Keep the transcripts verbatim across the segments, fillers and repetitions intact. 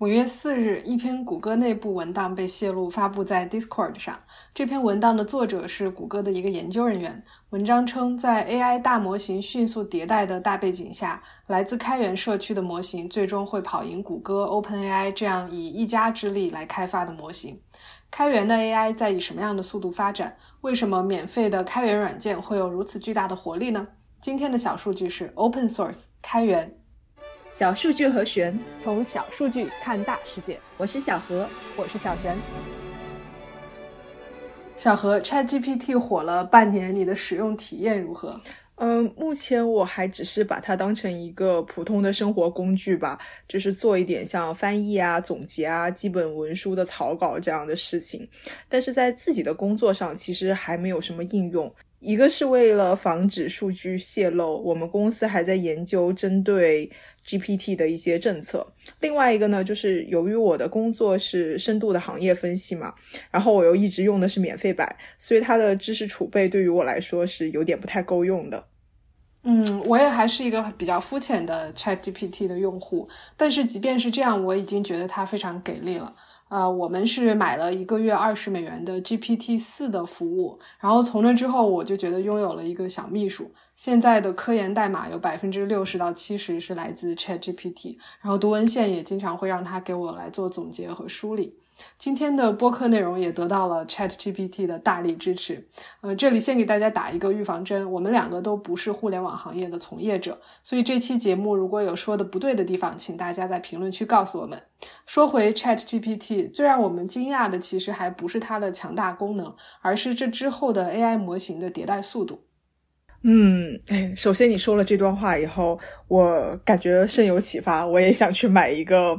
五月四日，一篇谷歌内部文档被泄露，发布在 Discord 上。这篇文档的作者是谷歌的一个研究人员。文章称，在 A I 大模型迅速迭代的大背景下，来自开源社区的模型最终会跑赢谷歌、OpenAI 这样以一家之力来开发的模型。开源的 A I 在以什么样的速度发展？为什么免费的开源软件会有如此巨大的活力呢？今天的小数据是 open source 开源。小数据和玄，从小数据看大世界。我是小何，我是小玄。小何， ChatGPT 火了半年，你的使用体验如何？嗯，目前我还只是把它当成一个普通的生活工具吧，就是做一点像翻译啊、总结啊、基本文书的草稿这样的事情，但是在自己的工作上其实还没有什么应用。一个是为了防止数据泄露，我们公司还在研究针对 G P T 的一些政策。另外一个呢，就是由于我的工作是深度的行业分析嘛，然后我又一直用的是免费版，所以它的知识储备对于我来说是有点不太够用的。嗯，我也还是一个比较肤浅的 ChatGPT 的用户，但是即便是这样，我已经觉得它非常给力了。呃，我们是买了一个月二十美元的 G P T 四 的服务，然后从那之后我就觉得拥有了一个小秘书。现在的科研代码有 百分之六十到七十 是来自 ChatGPT， 然后读文献也经常会让它给我来做总结和梳理。今天的播客内容也得到了 ChatGPT 的大力支持。呃，这里先给大家打一个预防针，我们两个都不是互联网行业的从业者，所以这期节目如果有说的不对的地方，请大家在评论区告诉我们。说回 ChatGPT， 最让我们惊讶的其实还不是它的强大功能，而是这之后的 A I 模型的迭代速度。嗯，首先你说了这段话以后，我感觉深有启发，我也想去买一个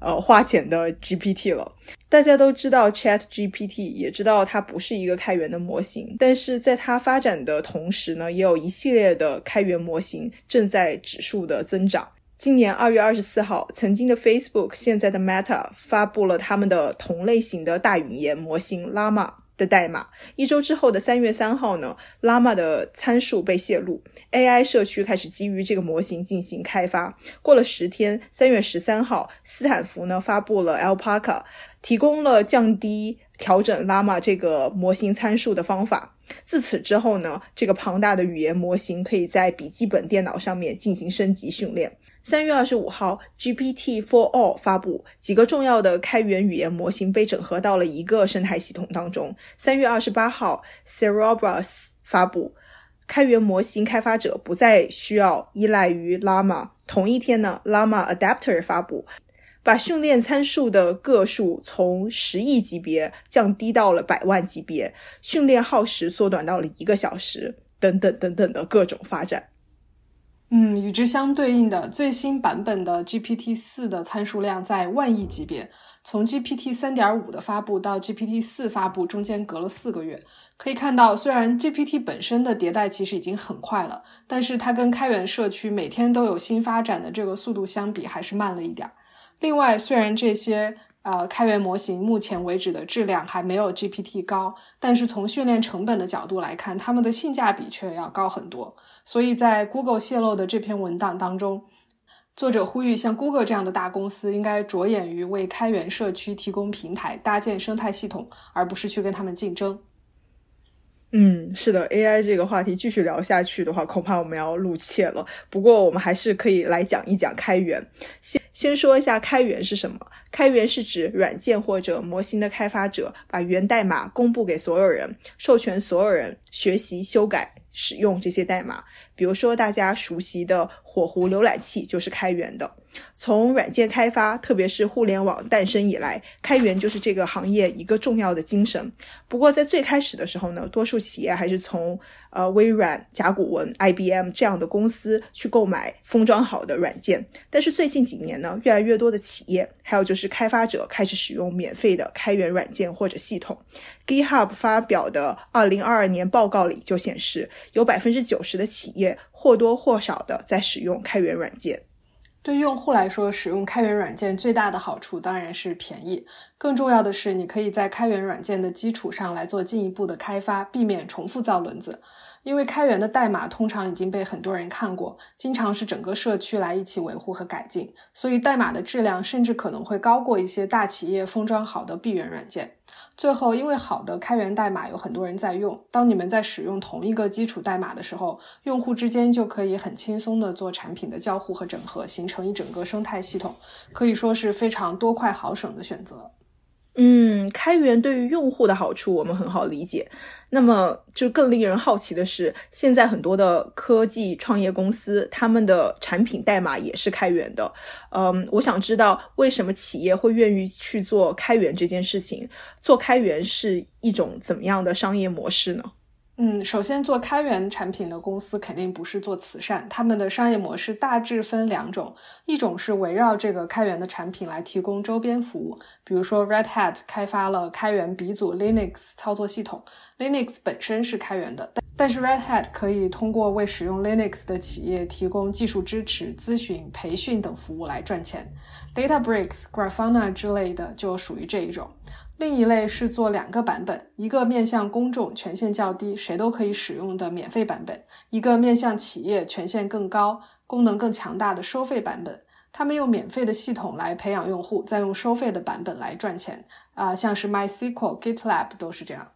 呃，花钱的 G P T 了。大家都知道 ChatGPT， 也知道它不是一个开源的模型，但是在它发展的同时呢，也有一系列的开源模型正在指数的增长。今年二月二十四号，曾经的 Facebook， 现在的 Meta 发布了他们的同类型的大语言模型 LLaMA 的代码。一周之后的三月三号呢， LLaMA 的参数被泄露， A I 社区开始基于这个模型进行开发。过了十天，三月十三号，斯坦福呢发布了 Alpaca， 提供了降低调整 LLaMA 这个模型参数的方法。自此之后呢，这个庞大的语言模型可以在笔记本电脑上面进行升级训练。三月二十五号 G P T 四 All 发布，几个重要的开源语言模型被整合到了一个生态系统当中。三月二十八号 Cerebras 发布，开源模型开发者不再需要依赖于 LLaMA。 同一天呢 Llama Adapter 发布，把训练参数的个数从十亿级别降低到了百万级别，训练耗时缩短到了一个小时，等等等等的各种发展。嗯，与之相对应的最新版本的 G P T 四 的参数量在万亿级别，从 G P T 三点五 的发布到 G P T 四 发布中间隔了四个月。可以看到，虽然 G P T 本身的迭代其实已经很快了，但是它跟开源社区每天都有新发展的这个速度相比，还是慢了一点。另外，虽然这些呃开源模型目前为止的质量还没有 G P T 高，但是从训练成本的角度来看，它们的性价比却要高很多。所以在 Google 泄露的这篇文档当中，作者呼吁像 Google 这样的大公司应该着眼于为开源社区提供平台，搭建生态系统，而不是去跟他们竞争。嗯，是的 A I 这个话题继续聊下去的话，恐怕我们要露怯了。不过我们还是可以来讲一讲开源。先先说一下开源是什么。开源是指软件或者模型的开发者把源代码公布给所有人，授权所有人学习、修改、使用这些代码。比如说大家熟悉的火狐浏览器就是开源的。从软件开发，特别是互联网诞生以来，开源就是这个行业一个重要的精神。不过在最开始的时候呢，多数企业还是从呃微软、甲骨文、I B M 这样的公司去购买封装好的软件。但是最近几年呢，越来越多的企业还有就是开发者开始使用免费的开源软件或者系统。 GitHub 发表的二零二二年报告里就显示，有 百分之九十 的企业或多或少的在使用开源软件。对用户来说，使用开源软件最大的好处当然是便宜，更重要的是你可以在开源软件的基础上来做进一步的开发，避免重复造轮子。因为开源的代码通常已经被很多人看过，经常是整个社区来一起维护和改进，所以代码的质量甚至可能会高过一些大企业封装好的闭源软件。最后，因为好的开源代码有很多人在用，当你们在使用同一个基础代码的时候，用户之间就可以很轻松地做产品的交互和整合，形成一整个生态系统，可以说是非常多快好省的选择。嗯，开源对于用户的好处我们很好理解，那么就更令人好奇的是，现在很多的科技创业公司他们的产品代码也是开源的。嗯，我想知道为什么企业会愿意去做开源这件事情，做开源是一种怎么样的商业模式呢？嗯，首先做开源产品的公司肯定不是做慈善，他们的商业模式大致分两种，一种是围绕这个开源的产品来提供周边服务，比如说 Red Hat 开发了开源鼻祖 Linux 操作系统， Linux 本身是开源的，但是 Red Hat 可以通过为使用 Linux 的企业提供技术支持、咨询、培训等服务来赚钱。 Databricks、Grafana 之类的就属于这一种。另一类是做两个版本，一个面向公众权限较低，谁都可以使用的免费版本，一个面向企业权限更高，功能更强大的收费版本。他们用免费的系统来培养用户，再用收费的版本来赚钱、呃、像是 MySQL、GitLab 都是这样。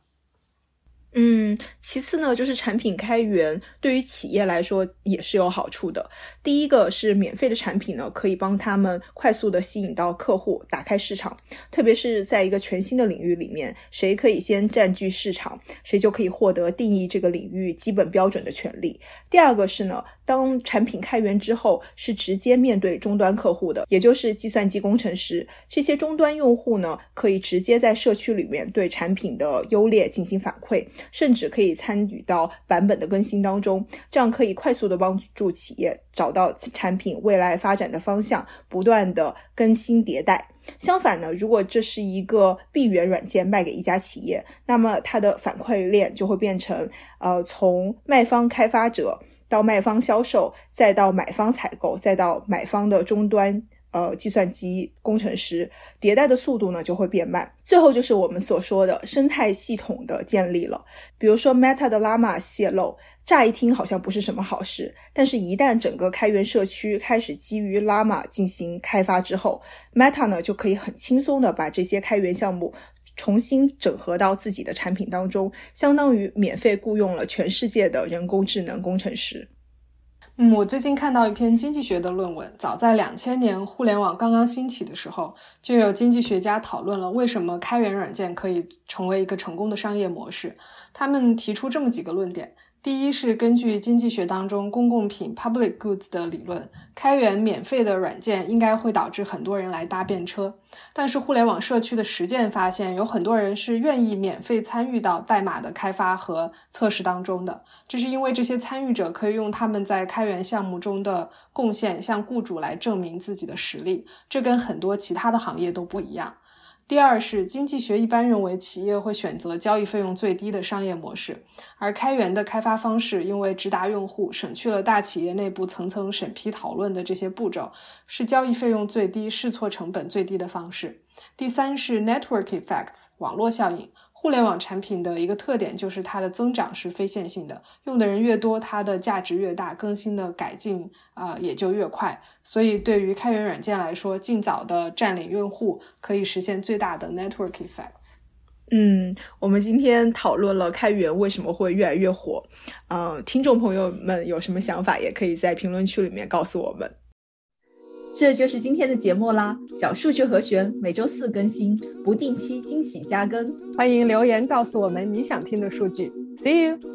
嗯，其次呢，就是产品开源对于企业来说也是有好处的。第一个是免费的产品呢，可以帮他们快速的吸引到客户，打开市场，特别是在一个全新的领域里面，谁可以先占据市场，谁就可以获得定义这个领域基本标准的权利。第二个是呢，当产品开源之后，是直接面对终端客户的，也就是计算机工程师。这些终端用户呢，可以直接在社区里面对产品的优劣进行反馈，甚至可以参与到版本的更新当中，这样可以快速的帮助企业找到产品未来发展的方向，不断的更新迭代。相反呢，如果这是一个闭源软件卖给一家企业，那么它的反馈链就会变成呃，从卖方开发者到卖方销售，再到买方采购，再到买方的终端呃，计算机工程师，迭代的速度呢就会变慢。最后就是我们所说的生态系统的建立了，比如说 Meta 的 LLaMA 泄露，乍一听好像不是什么好事，但是一旦整个开源社区开始基于 LLaMA 进行开发之后， Meta 呢就可以很轻松的把这些开源项目重新整合到自己的产品当中，相当于免费雇佣了全世界的人工智能工程师。嗯，我最近看到一篇经济学的论文，早在两千年互联网刚刚兴起的时候，就有经济学家讨论了为什么开源软件可以成为一个成功的商业模式。他们提出这么几个论点。第一是根据经济学当中公共品 public goods 的理论，开源免费的软件应该会导致很多人来搭便车，但是互联网社区的实践发现，有很多人是愿意免费参与到代码的开发和测试当中的，这是因为这些参与者可以用他们在开源项目中的贡献向雇主来证明自己的实力，这跟很多其他的行业都不一样。第二是经济学一般认为企业会选择交易费用最低的商业模式，而开源的开发方式因为直达用户，省去了大企业内部层层审批讨论的这些步骤，是交易费用最低、试错成本最低的方式。第三是 network effects 网络效应，互联网产品的一个特点就是它的增长是非线性的，用的人越多，它的价值越大，更新的改进啊、呃、也就越快，所以对于开源软件来说，尽早的占领用户可以实现最大的 network effects。 嗯，我们今天讨论了开源为什么会越来越火，嗯、呃，听众朋友们有什么想法也可以在评论区里面告诉我们。这就是今天的节目啦，小数据和弦每周四更新，不定期惊喜加更，欢迎留言告诉我们你想听的数据。 See you